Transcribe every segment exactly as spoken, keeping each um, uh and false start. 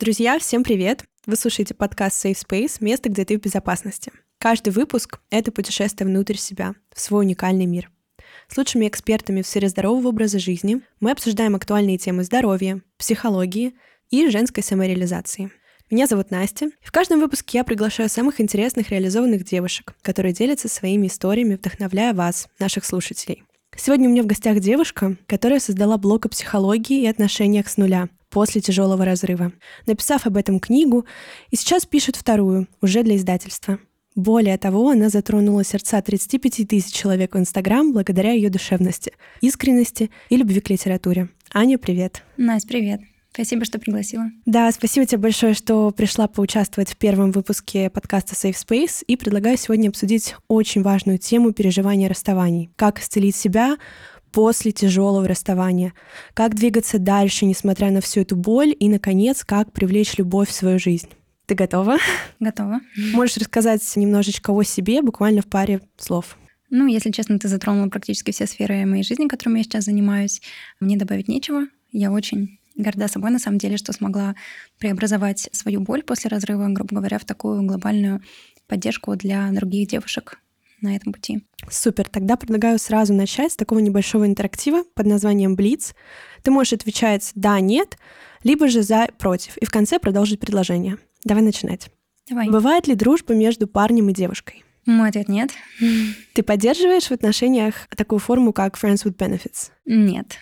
Друзья, всем привет! Вы слушаете подкаст Safe Space – место, где ты в безопасности. Каждый выпуск – это путешествие внутрь себя, в свой уникальный мир. С лучшими экспертами в сфере здорового образа жизни мы обсуждаем актуальные темы здоровья, психологии и женской самореализации. Меня зовут Настя, и в каждом выпуске я приглашаю самых интересных реализованных девушек, которые делятся своими историями, вдохновляя вас, наших слушателей. Сегодня у меня в гостях девушка, которая создала блог о психологии и отношениях с нуля после тяжелого разрыва, написав об этом книгу, и сейчас пишет вторую, уже для издательства. Более того, она затронула сердца тридцать пять тысяч человек в Инстаграм благодаря ее душевности, искренности и любви к литературе. Аня, привет! Настя, привет! Спасибо, что пригласила. Да, спасибо тебе большое, что пришла поучаствовать в первом выпуске подкаста Safe Space, и предлагаю сегодня обсудить очень важную тему переживания расставаний. Как исцелить себя после тяжелого расставания, как двигаться дальше, несмотря на всю эту боль, и, наконец, как привлечь любовь в свою жизнь. Ты готова? Готова. Можешь рассказать немножечко о себе, буквально в паре слов. Ну, если честно, ты затронула практически все сферы моей жизни, которыми я сейчас занимаюсь. Мне добавить нечего. Я очень горда собой, на самом деле, что смогла преобразовать свою боль после разрыва, грубо говоря, в такую глобальную поддержку для других девушек на этом пути. Супер. Тогда предлагаю сразу начать с такого небольшого интерактива под названием «Блиц». Ты можешь отвечать «да», «нет», либо же «за», «против», и в конце продолжить предложение. Давай начинать. Давай. Бывает ли дружба между парнем и девушкой? Мой ответ — нет. Ты поддерживаешь в отношениях такую форму, как «friends with benefits»? Нет.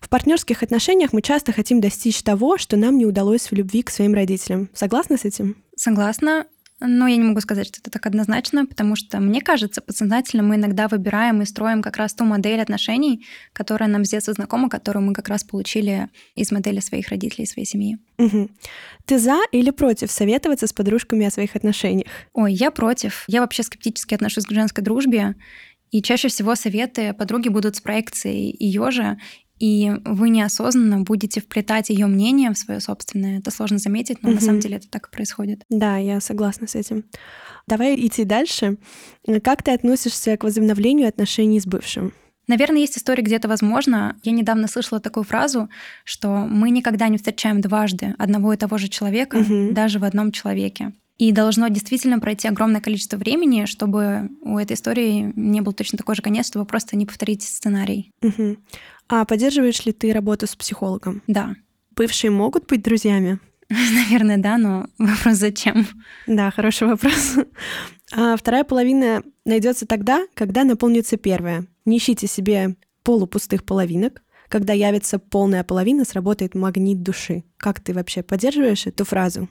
В партнерских отношениях мы часто хотим достичь того, что нам не удалось в любви к своим родителям. Согласна с этим? Согласна, но я не могу сказать, что это так однозначно, потому что, мне кажется, подсознательно мы иногда выбираем и строим как раз ту модель отношений, которая нам с детства знакома, которую мы как раз получили из модели своих родителей, своей семьи. Угу. Ты за или против советоваться с подружками о своих отношениях? Ой, я против. Я вообще скептически отношусь к женской дружбе, и чаще всего советы подруги будут с проекцией ее же, и вы неосознанно будете вплетать ее мнение в свое собственное. Это сложно заметить, но mm-hmm. на самом деле это так и происходит. Да, я согласна с этим. Давай идти дальше. Как ты относишься к возобновлению отношений с бывшим? Наверное, есть истории, где это возможно. Я недавно слышала такую фразу, что мы никогда не встречаем дважды одного и того же человека, mm-hmm. даже в одном человеке. И должно действительно пройти огромное количество времени, чтобы у этой истории не был точно такой же конец, чтобы просто не повторить сценарий. Угу. А поддерживаешь ли ты работу с психологом? Да. Бывшие могут быть друзьями? Наверное, да, но вопрос зачем? Да, хороший вопрос. А вторая половина найдется тогда, когда наполнится первая. Не ищите себе полупустых половинок. Когда явится полная половина, сработает магнит души. Как ты вообще поддерживаешь эту фразу?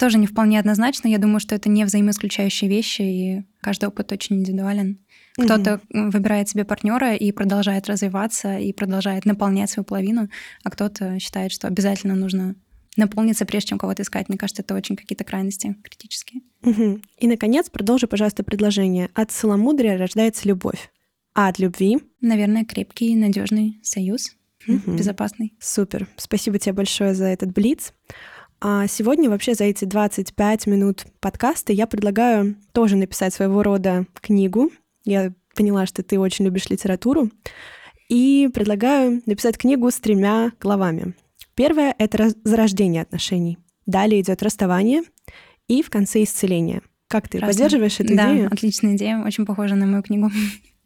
Тоже не вполне однозначно. Я думаю, что это не взаимоисключающие вещи, и каждый опыт очень индивидуален. Кто-то mm-hmm. выбирает себе партнера и продолжает развиваться, и продолжает наполнять свою половину, а кто-то считает, что обязательно нужно наполниться, прежде чем кого-то искать. Мне кажется, это очень какие-то крайности критические. Mm-hmm. И, наконец, продолжи, пожалуйста, предложение. От целомудрия рождается любовь. А от любви? Наверное, крепкий, надежный союз, mm-hmm. безопасный. Супер. Спасибо тебе большое за этот блиц. А сегодня вообще за эти двадцать пять минут подкаста я предлагаю тоже написать своего рода книгу. Я поняла, что ты очень любишь литературу. И предлагаю написать книгу с тремя главами. Первое — это зарождение отношений. Далее идет расставание и в конце исцеление. Как ты, Красный. Поддерживаешь эту да, идею? Да, отличная идея, очень похожа на мою книгу.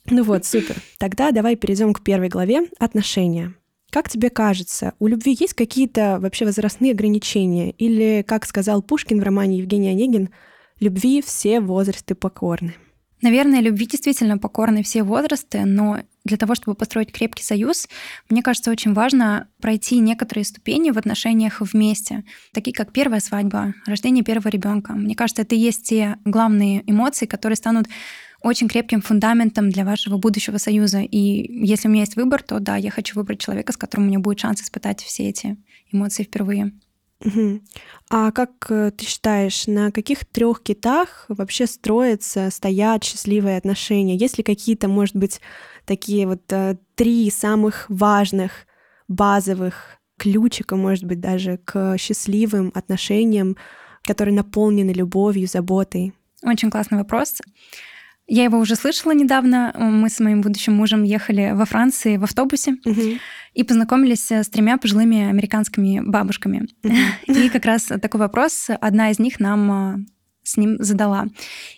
Ну вот, супер. Тогда давай перейдем к первой главе «Отношения». Как тебе кажется, у любви есть какие-то вообще возрастные ограничения? Или, как сказал Пушкин в романе Евгений Онегин, «Любви все возрасты покорны». Наверное, любви действительно покорны все возрасты, но для того, чтобы построить крепкий союз, мне кажется, очень важно пройти некоторые ступени в отношениях вместе, такие как первая свадьба, рождение первого ребенка. Мне кажется, это и есть те главные эмоции, которые станут очень крепким фундаментом для вашего будущего союза. И если у меня есть выбор, то да, я хочу выбрать человека, с которым у меня будет шанс испытать все эти эмоции впервые. Угу. А как ты считаешь, на каких трех китах вообще строятся, стоят счастливые отношения? Есть ли какие-то, может быть, такие вот три самых важных, базовых ключика, может быть, даже к счастливым отношениям, которые наполнены любовью, заботой? Очень классный вопрос. Я его уже слышала недавно. Мы с моим будущим мужем ехали во Франции в автобусе uh-huh. и познакомились с тремя пожилыми американскими бабушками. Uh-huh. И как раз такой вопрос одна из них нам с ним задала.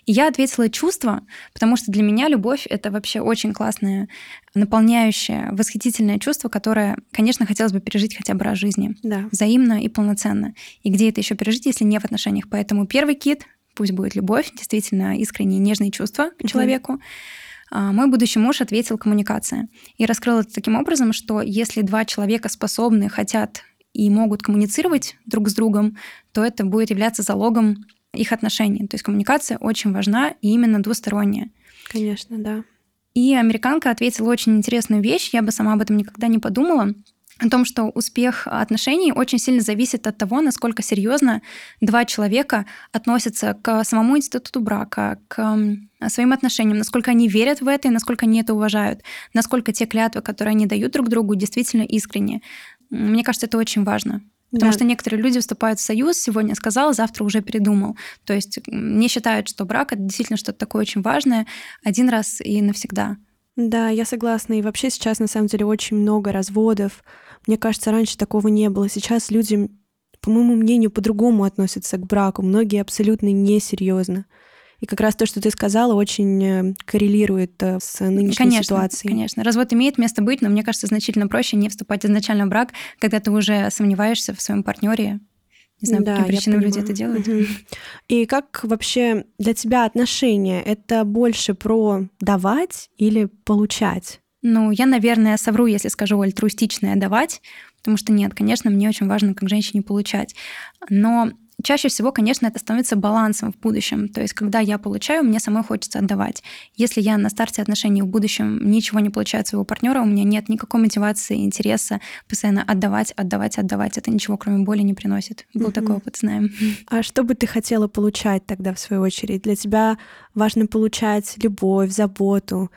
И я ответила чувство, потому что для меня любовь — это вообще очень классное, наполняющее, восхитительное чувство, которое, конечно, хотелось бы пережить хотя бы раз в жизни. Да. Взаимно и полноценно. И где это еще пережить, если не в отношениях? Поэтому первый кит — пусть будет любовь, действительно искренние нежные чувства к человеку. Да. Мой будущий муж ответил — коммуникация. И раскрыл это таким образом, что если два человека способны, хотят и могут коммуницировать друг с другом, то это будет являться залогом их отношения. То есть коммуникация очень важна, и именно двусторонняя. Конечно, да. И американка ответила очень интересную вещь, я бы сама об этом никогда не подумала, о том, что успех отношений очень сильно зависит от того, насколько серьезно два человека относятся к самому институту брака, к своим отношениям, насколько они верят в это и насколько они это уважают, насколько те клятвы, которые они дают друг другу, действительно искренние. Мне кажется, это очень важно. Потому да. что некоторые люди вступают в союз, сегодня сказал, завтра уже передумал. То есть не считают, что брак — это действительно что-то такое очень важное один раз и навсегда. Да, я согласна. И вообще сейчас, на самом деле, очень много разводов. Мне кажется, раньше такого не было. Сейчас люди, по моему мнению, по-другому относятся к браку. Многие абсолютно несерьезно. И как раз то, что ты сказала, очень коррелирует с нынешней конечно, ситуацией. Конечно, развод имеет место быть, но мне кажется, значительно проще не вступать изначально в брак, когда ты уже сомневаешься в своем партнере. Не знаю, да, по каким причинам люди это делают. Угу. И как вообще для тебя отношения? Это больше про давать или получать? Ну, я, наверное, совру, если скажу альтруистичное давать, потому что нет, конечно, мне очень важно как женщине получать. Но чаще всего, конечно, это становится балансом в будущем. То есть, когда я получаю, мне самой хочется отдавать. Если я на старте отношений в будущем ничего не получаю от своего партнера, у меня нет никакой мотивации, интереса постоянно отдавать, отдавать, отдавать. Это ничего, кроме боли, не приносит. Был mm-hmm. такой опыт, знаем. А что бы ты хотела получать тогда, в свою очередь? Для тебя важно получать любовь, заботу?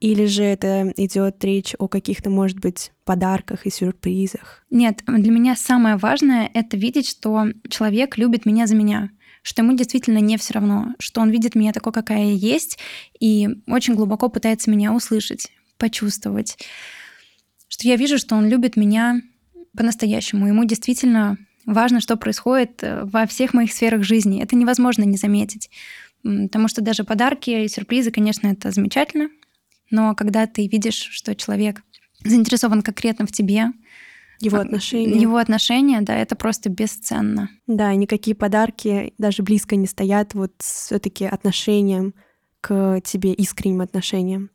Или же это идет речь о каких-то, может быть, подарках и сюрпризах? Нет, для меня самое важное — это видеть, что человек любит меня за меня, что ему действительно не все равно, что он видит меня такой, какая я есть, и очень глубоко пытается меня услышать, почувствовать, что я вижу, что он любит меня по-настоящему, ему действительно важно, что происходит во всех моих сферах жизни. Это невозможно не заметить, потому что даже подарки и сюрпризы, конечно, это замечательно. Но когда ты видишь, что человек заинтересован конкретно в тебе, его отношения, его отношения, да, это просто бесценно. Да, никакие подарки даже близко не стоят вот все-таки отношениям к тебе, искренним отношениям.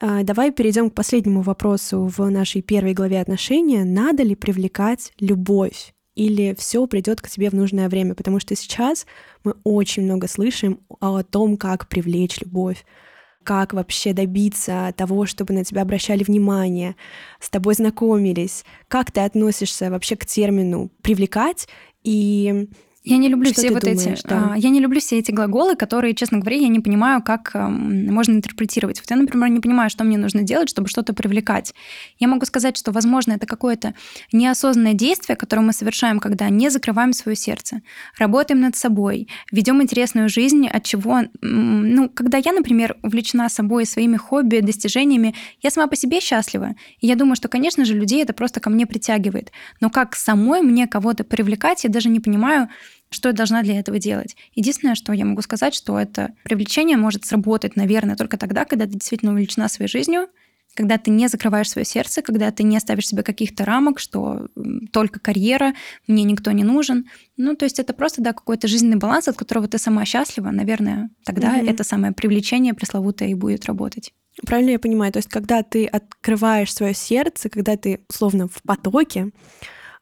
Давай перейдем к последнему вопросу в нашей первой главе отношения. Надо ли привлекать любовь? Или все придет к тебе в нужное время? Потому что сейчас мы очень много слышим о том, как привлечь любовь. Как вообще добиться того, чтобы на тебя обращали внимание, с тобой знакомились? Как ты относишься вообще к термину «привлекать» и... Я не люблю что все вот думаешь, эти, да? я не люблю все эти глаголы, которые, честно говоря, я не понимаю, как можно интерпретировать. Вот я, например, не понимаю, что мне нужно делать, чтобы что-то привлекать. Я могу сказать, что, возможно, это какое-то неосознанное действие, которое мы совершаем, когда не закрываем свое сердце, работаем над собой, ведем интересную жизнь, от чего, ну, когда я, например, увлечена собой, своими хобби, достижениями, я сама по себе счастлива. И я думаю, что, конечно же, людей это просто ко мне притягивает. Но как самой мне кого-то привлекать, я даже не понимаю, что я должна для этого делать. Единственное, что я могу сказать, что это привлечение может сработать, наверное, только тогда, когда ты действительно увлечена своей жизнью, когда ты не закрываешь свое сердце, когда ты не ставишь себе каких-то рамок, что только карьера, мне никто не нужен. Ну, то есть это просто, да, какой-то жизненный баланс, от которого ты сама счастлива, наверное, тогда mm-hmm. это самое привлечение пресловутое и будет работать. Правильно я понимаю? То есть когда ты открываешь свое сердце, когда ты, условно, в потоке,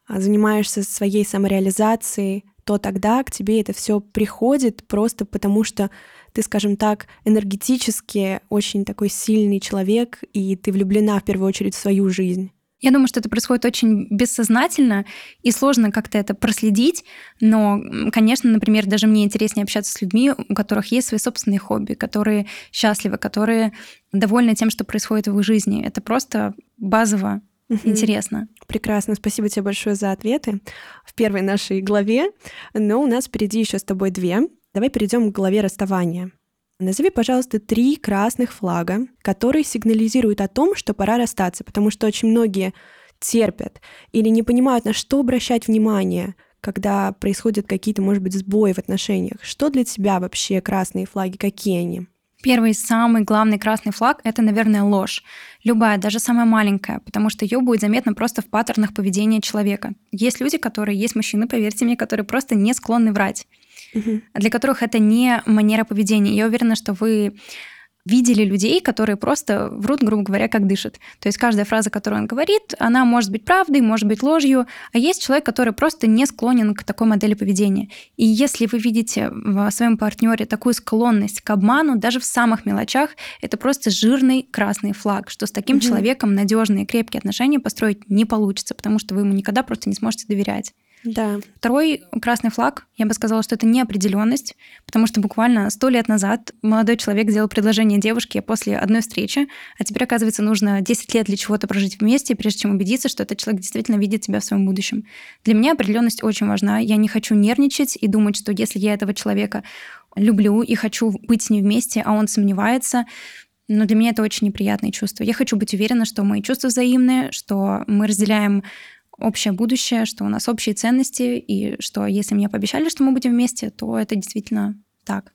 занимаешься своей самореализацией, то тогда к тебе это все приходит просто потому, что ты, скажем так, энергетически очень такой сильный человек, и ты влюблена в первую очередь в свою жизнь. Я думаю, что это происходит очень бессознательно, и сложно как-то это проследить, но, конечно, например, даже мне интереснее общаться с людьми, у которых есть свои собственные хобби, которые счастливы, которые довольны тем, что происходит в их жизни. Это просто базово. Интересно. Прекрасно. Спасибо тебе большое за ответы в первой нашей главе. Но у нас впереди еще с тобой две. Давай перейдем к главе расставания. Назови, пожалуйста, три красных флага, которые сигнализируют о том, что пора расстаться, потому что очень многие терпят или не понимают, на что обращать внимание, когда происходят какие-то, может быть, сбои в отношениях. Что для тебя вообще красные флаги? Какие они? Первый, самый главный красный флаг — это, наверное, ложь. Любая, даже самая маленькая, потому что ее будет заметно просто в паттернах поведения человека. Есть люди, которые, есть мужчины, поверьте мне, которые просто не склонны врать, угу. для которых это не манера поведения. Я уверена, что вы видели людей, которые просто врут, грубо говоря, как дышат. То есть каждая фраза, которую он говорит, она может быть правдой, может быть ложью, а есть человек, который просто не склонен к такой модели поведения. И если вы видите в своем партнере такую склонность к обману, даже в самых мелочах, это просто жирный красный флаг, что с таким угу. человеком надежные, крепкие отношения построить не получится, потому что вы ему никогда просто не сможете доверять. Да. Второй красный флаг, я бы сказала, что это неопределенность, потому что буквально сто лет назад молодой человек сделал предложение девушке после одной встречи, а теперь, оказывается, нужно десять лет для чего-то прожить вместе, прежде чем убедиться, что этот человек действительно видит тебя в своем будущем. Для меня определенность очень важна. Я не хочу нервничать и думать, что если я этого человека люблю и хочу быть с ним вместе, а он сомневается, но для меня это очень неприятное чувство. Я хочу быть уверена, что мои чувства взаимные, что мы разделяем общее будущее, что у нас общие ценности, и что если мне пообещали, что мы будем вместе, то это действительно так.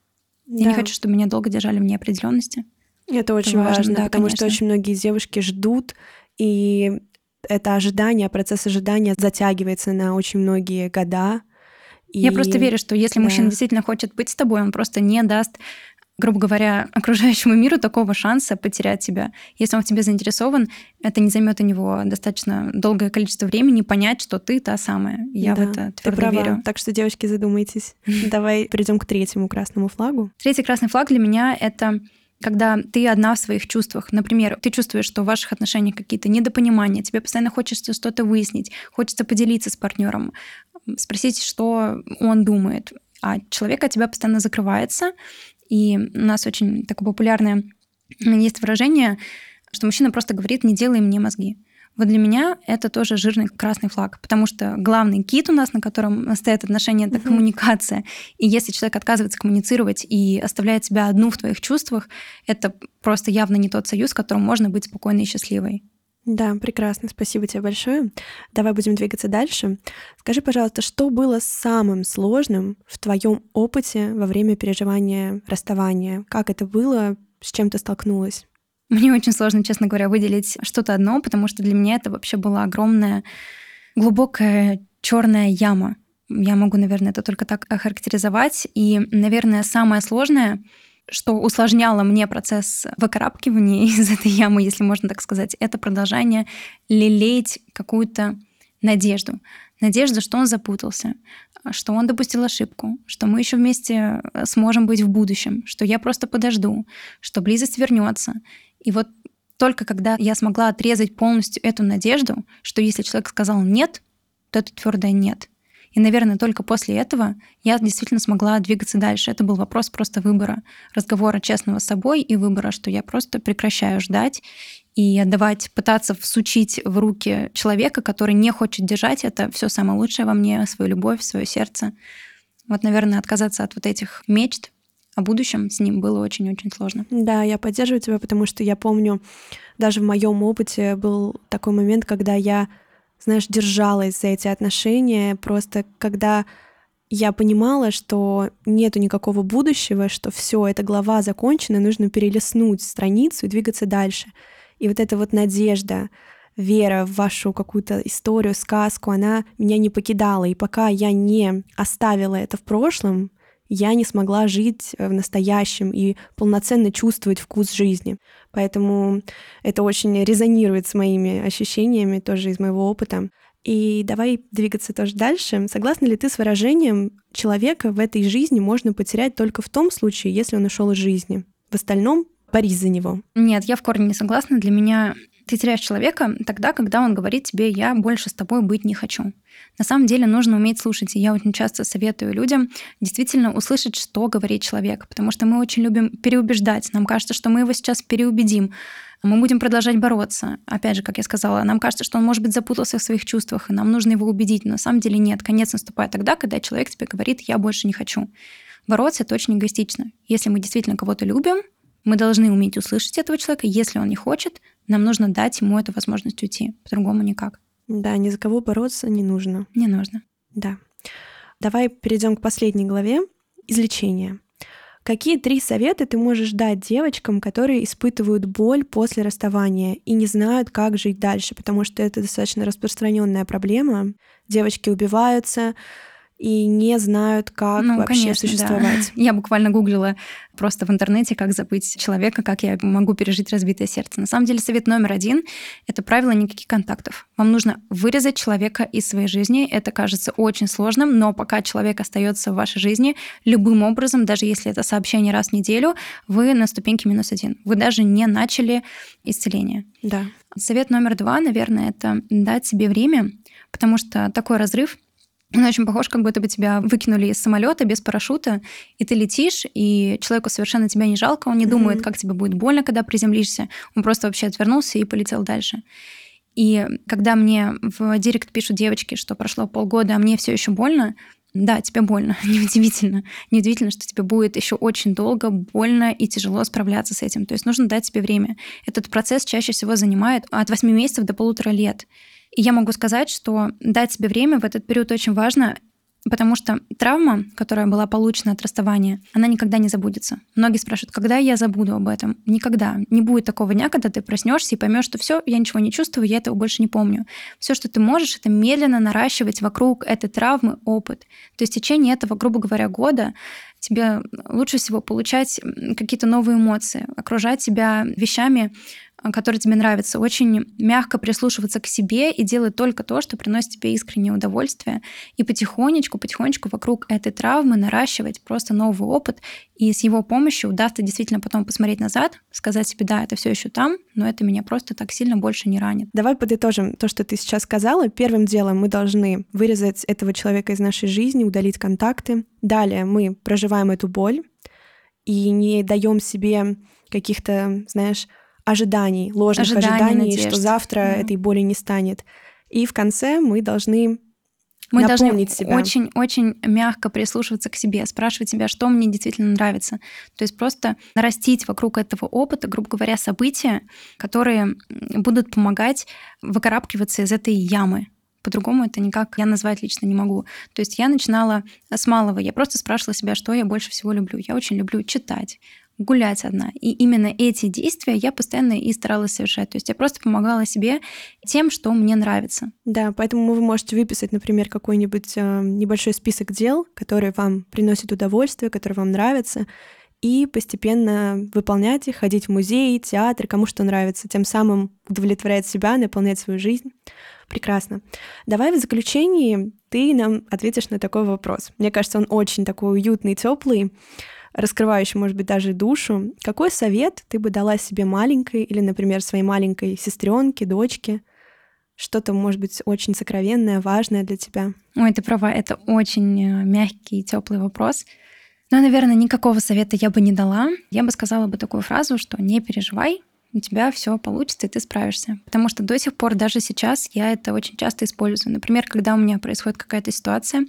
Да. Я не хочу, чтобы меня долго держали в неопределенности. Это, это очень важно, важно да, потому конечно. Что очень многие девушки ждут, и это ожидание, процесс ожидания затягивается на очень многие года. И... Я просто верю, что если да. мужчина действительно хочет быть с тобой, он просто не даст, грубо говоря, окружающему миру такого шанса потерять тебя. Если он в тебе заинтересован, это не займет у него достаточно долгое количество времени понять, что ты та самая. Я да, в это твердо верю. Так что, девочки, задумайтесь. Давай перейдем к третьему красному флагу. Третий красный флаг для меня — это когда ты одна в своих чувствах. Например, ты чувствуешь, что в ваших отношениях какие-то недопонимания, тебе постоянно хочется что-то выяснить, хочется поделиться с партнером, спросить, что он думает. А человек от тебя постоянно закрывается. И у нас очень такое популярное есть выражение, что мужчина просто говорит: «Не делай мне мозги». Вот для меня это тоже жирный красный флаг, потому что главный кит у нас, на котором стоят отношения, это угу. коммуникация. И если человек отказывается коммуницировать и оставляет тебя одну в твоих чувствах, это просто явно не тот союз, в котором можно быть спокойной и счастливой. Да, прекрасно. Спасибо тебе большое. Давай будем двигаться дальше. Скажи, пожалуйста, что было самым сложным в твоем опыте во время переживания расставания? Как это было? С чем ты столкнулась? Мне очень сложно, честно говоря, выделить что-то одно, потому что для меня это вообще была огромная, глубокая черная яма. Я могу, наверное, это только так охарактеризовать. И, наверное, самое сложное, что усложняло мне процесс выкарабкивания из этой ямы, если можно так сказать, это продолжение лелеять какую-то надежду. Надежду, что он запутался, что он допустил ошибку, что мы еще вместе сможем быть в будущем, что я просто подожду, что близость вернется. И вот только когда я смогла отрезать полностью эту надежду, что если человек сказал «нет», то это твердое «нет». И, наверное, только после этого я действительно смогла двигаться дальше. Это был вопрос просто выбора, разговора честного с собой и выбора, что я просто прекращаю ждать и отдавать, пытаться всучить в руки человека, который не хочет держать это все самое лучшее во мне, свою любовь, свое сердце. Вот, наверное, отказаться от вот этих мечт о будущем с ним было очень-очень сложно. Да, я поддерживаю тебя, потому что я помню, даже в моем опыте был такой момент, когда я знаешь, держалась за эти отношения, просто когда я понимала, что нету никакого будущего, что все, эта глава закончена, нужно перелистнуть страницу и двигаться дальше. И вот эта вот надежда, вера в вашу какую-то историю, сказку, она меня не покидала. И пока я не оставила это в прошлом, я не смогла жить в настоящем и полноценно чувствовать вкус жизни. Поэтому это очень резонирует с моими ощущениями, тоже из моего опыта. И давай двигаться тоже дальше. Согласна ли ты с выражением «человека в этой жизни можно потерять только в том случае, если он ушел из жизни? В остальном борись за него». Нет, я в корне не согласна. Для меня... Ты теряешь человека тогда, когда он говорит тебе: «Я больше с тобой быть не хочу». На самом деле нужно уметь слушать. И я очень часто советую людям действительно услышать, что говорит человек. Потому что мы очень любим переубеждать. Нам кажется, что мы его сейчас переубедим. Мы будем продолжать бороться. Опять же, как я сказала, нам кажется, что он, может быть, запутался в своих чувствах, и нам нужно его убедить. Но на самом деле нет. Конец наступает тогда, когда человек тебе говорит: «Я больше не хочу». бороться точно эгоистично. Если мы действительно кого-то любим, мы должны уметь услышать этого человека. Если он не хочет, нам нужно дать ему эту возможность уйти. По-другому никак. Да, ни за кого бороться не нужно. Не нужно. Да. Давай перейдем к последней главе. Излечение. Какие три совета ты можешь дать девочкам, которые испытывают боль после расставания и не знают, как жить дальше? Потому что это достаточно распространенная проблема. Девочки убиваются и не знают, как ну, вообще конечно, существовать. Да. Я буквально гуглила просто в интернете, как забыть человека, как я могу пережить разбитое сердце. На самом деле совет номер один — это правило никаких контактов. Вам нужно вырезать человека из своей жизни. Это кажется очень сложным, но пока человек остается в вашей жизни, любым образом, даже если это сообщение раз в неделю, вы на ступеньке минус один. Вы даже не начали исцеление. Да. Совет номер два, наверное, это дать себе время, потому что такой разрыв он очень похож, как будто бы тебя выкинули из самолета без парашюта, и ты летишь, и человеку совершенно тебя не жалко, он не mm-hmm. думает, как тебе будет больно, когда приземлишься. Он просто вообще отвернулся и полетел дальше. И когда мне в директ пишут девочки, что прошло полгода, а мне все еще больно, да, тебе больно, неудивительно. Неудивительно, что тебе будет еще очень долго, больно и тяжело справляться с этим. То есть нужно дать себе время. Этот процесс чаще всего занимает от восьми месяцев до полутора лет. И я могу сказать, что дать себе время в этот период очень важно, потому что травма, которая была получена от расставания, она никогда не забудется. Многие спрашивают, когда я забуду об этом? Никогда. Не будет такого дня, когда ты проснешься и поймешь, что все, я ничего не чувствую, я этого больше не помню. Все, что ты можешь, это медленно наращивать вокруг этой травмы опыт. То есть в течение этого, грубо говоря, года тебе лучше всего получать какие-то новые эмоции, окружать себя вещами, который тебе нравится, очень мягко прислушиваться к себе и делать только то, что приносит тебе искреннее удовольствие, и потихонечку-потихонечку вокруг этой травмы наращивать просто новый опыт, и с его помощью удастся действительно потом посмотреть назад, сказать себе, да, это все еще там, но это меня просто так сильно больше не ранит. Давай подытожим то, что ты сейчас сказала. Первым делом мы должны вырезать этого человека из нашей жизни, удалить контакты. Далее мы проживаем эту боль и не даем себе каких-то, знаешь, ожиданий, ложных ожиданий, ожиданий надежд, что завтра да. этой боли не станет. И в конце мы должны мы напомнить себя. Мы должны очень-очень мягко прислушиваться к себе, спрашивать себя, что мне действительно нравится. То есть просто нарастить вокруг этого опыта, грубо говоря, события, которые будут помогать выкарабкиваться из этой ямы. По-другому это никак я назвать лично не могу. То есть я начинала с малого. Я просто спрашивала себя, что я больше всего люблю. Я очень люблю читать, гулять одна. И именно эти действия я постоянно и старалась совершать. То есть я просто помогала себе тем, что мне нравится. Да, поэтому вы можете выписать, например, какой-нибудь э, небольшой список дел, которые вам приносят удовольствие, которые вам нравятся, и постепенно выполнять их, ходить в музей, театр, кому что нравится, тем самым удовлетворять себя, наполнять свою жизнь. Прекрасно. Давай в заключении ты нам ответишь на такой вопрос. Мне кажется, он очень такой уютный, теплый, раскрывающий, может быть, даже душу. Какой совет ты бы дала себе маленькой или, например, своей маленькой сестренке, дочке? Что-то, может быть, очень сокровенное, важное для тебя? Ой, ты права, это очень мягкий и теплый вопрос. Но, наверное, никакого совета я бы не дала. Я бы сказала бы такую фразу, что не переживай, у тебя все получится, и ты справишься. Потому что до сих пор, даже сейчас, я это очень часто использую. Например, когда у меня происходит какая-то ситуация,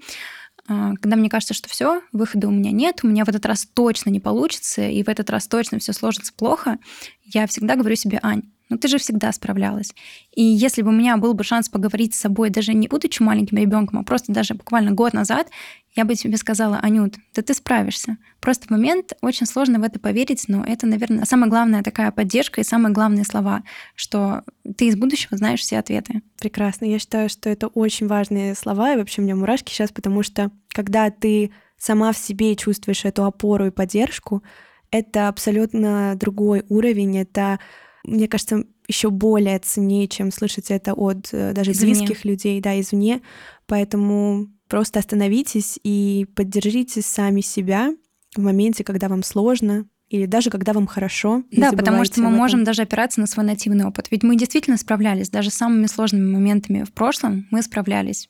когда мне кажется, что все, выхода у меня нет, у меня в этот раз точно не получится, и в этот раз точно все сложится плохо, я всегда говорю себе: Ань, ну ты же всегда справлялась. И если бы у меня был бы шанс поговорить с собой, даже не будучи маленьким ребенком, а просто даже буквально год назад, я бы тебе сказала: Анют, да ты справишься. Просто в момент очень сложно в это поверить, но это, наверное, самая главная такая поддержка и самые главные слова, что ты из будущего знаешь все ответы. Прекрасно. Я считаю, что это очень важные слова, и вообще у меня мурашки сейчас, потому что когда ты сама в себе чувствуешь эту опору и поддержку, это абсолютно другой уровень, это, мне кажется, еще более ценнее, чем слышать это от даже извне. близких людей, да, извне. Поэтому просто остановитесь и поддержите сами себя в моменте, когда вам сложно или даже когда вам хорошо. Да, потому что мы можем даже опираться на свой нативный опыт. Ведь мы действительно справлялись даже с самыми сложными моментами в прошлом. Мы справлялись.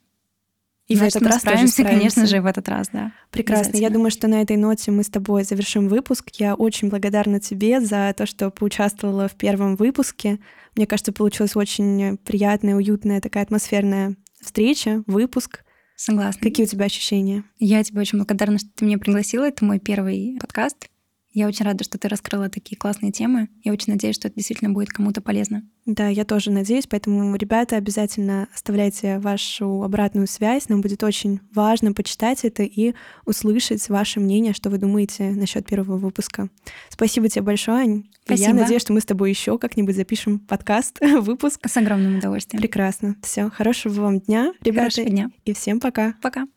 И в этот раз справимся, справимся, конечно же, в этот раз, да. Прекрасно. Я думаю, что на этой ноте мы с тобой завершим выпуск. Я очень благодарна тебе за то, что поучаствовала в первом выпуске. Мне кажется, получилась очень приятная, уютная такая атмосферная встреча, выпуск. Согласна. Какие у тебя ощущения? Я тебе очень благодарна, что ты меня пригласила. Это мой первый подкаст. Я очень рада, что ты раскрыла такие классные темы. Я очень надеюсь, что это действительно будет кому-то полезно. Да, я тоже надеюсь. Поэтому, ребята, обязательно оставляйте вашу обратную связь. Нам будет очень важно почитать это и услышать ваше мнение, что вы думаете насчет первого выпуска. Спасибо тебе большое, Ань. Спасибо. Я надеюсь, что мы с тобой еще как-нибудь запишем подкаст, выпуск. С огромным удовольствием. Прекрасно. Все, хорошего вам дня, ребята. Хорошего дня. И всем пока. Пока.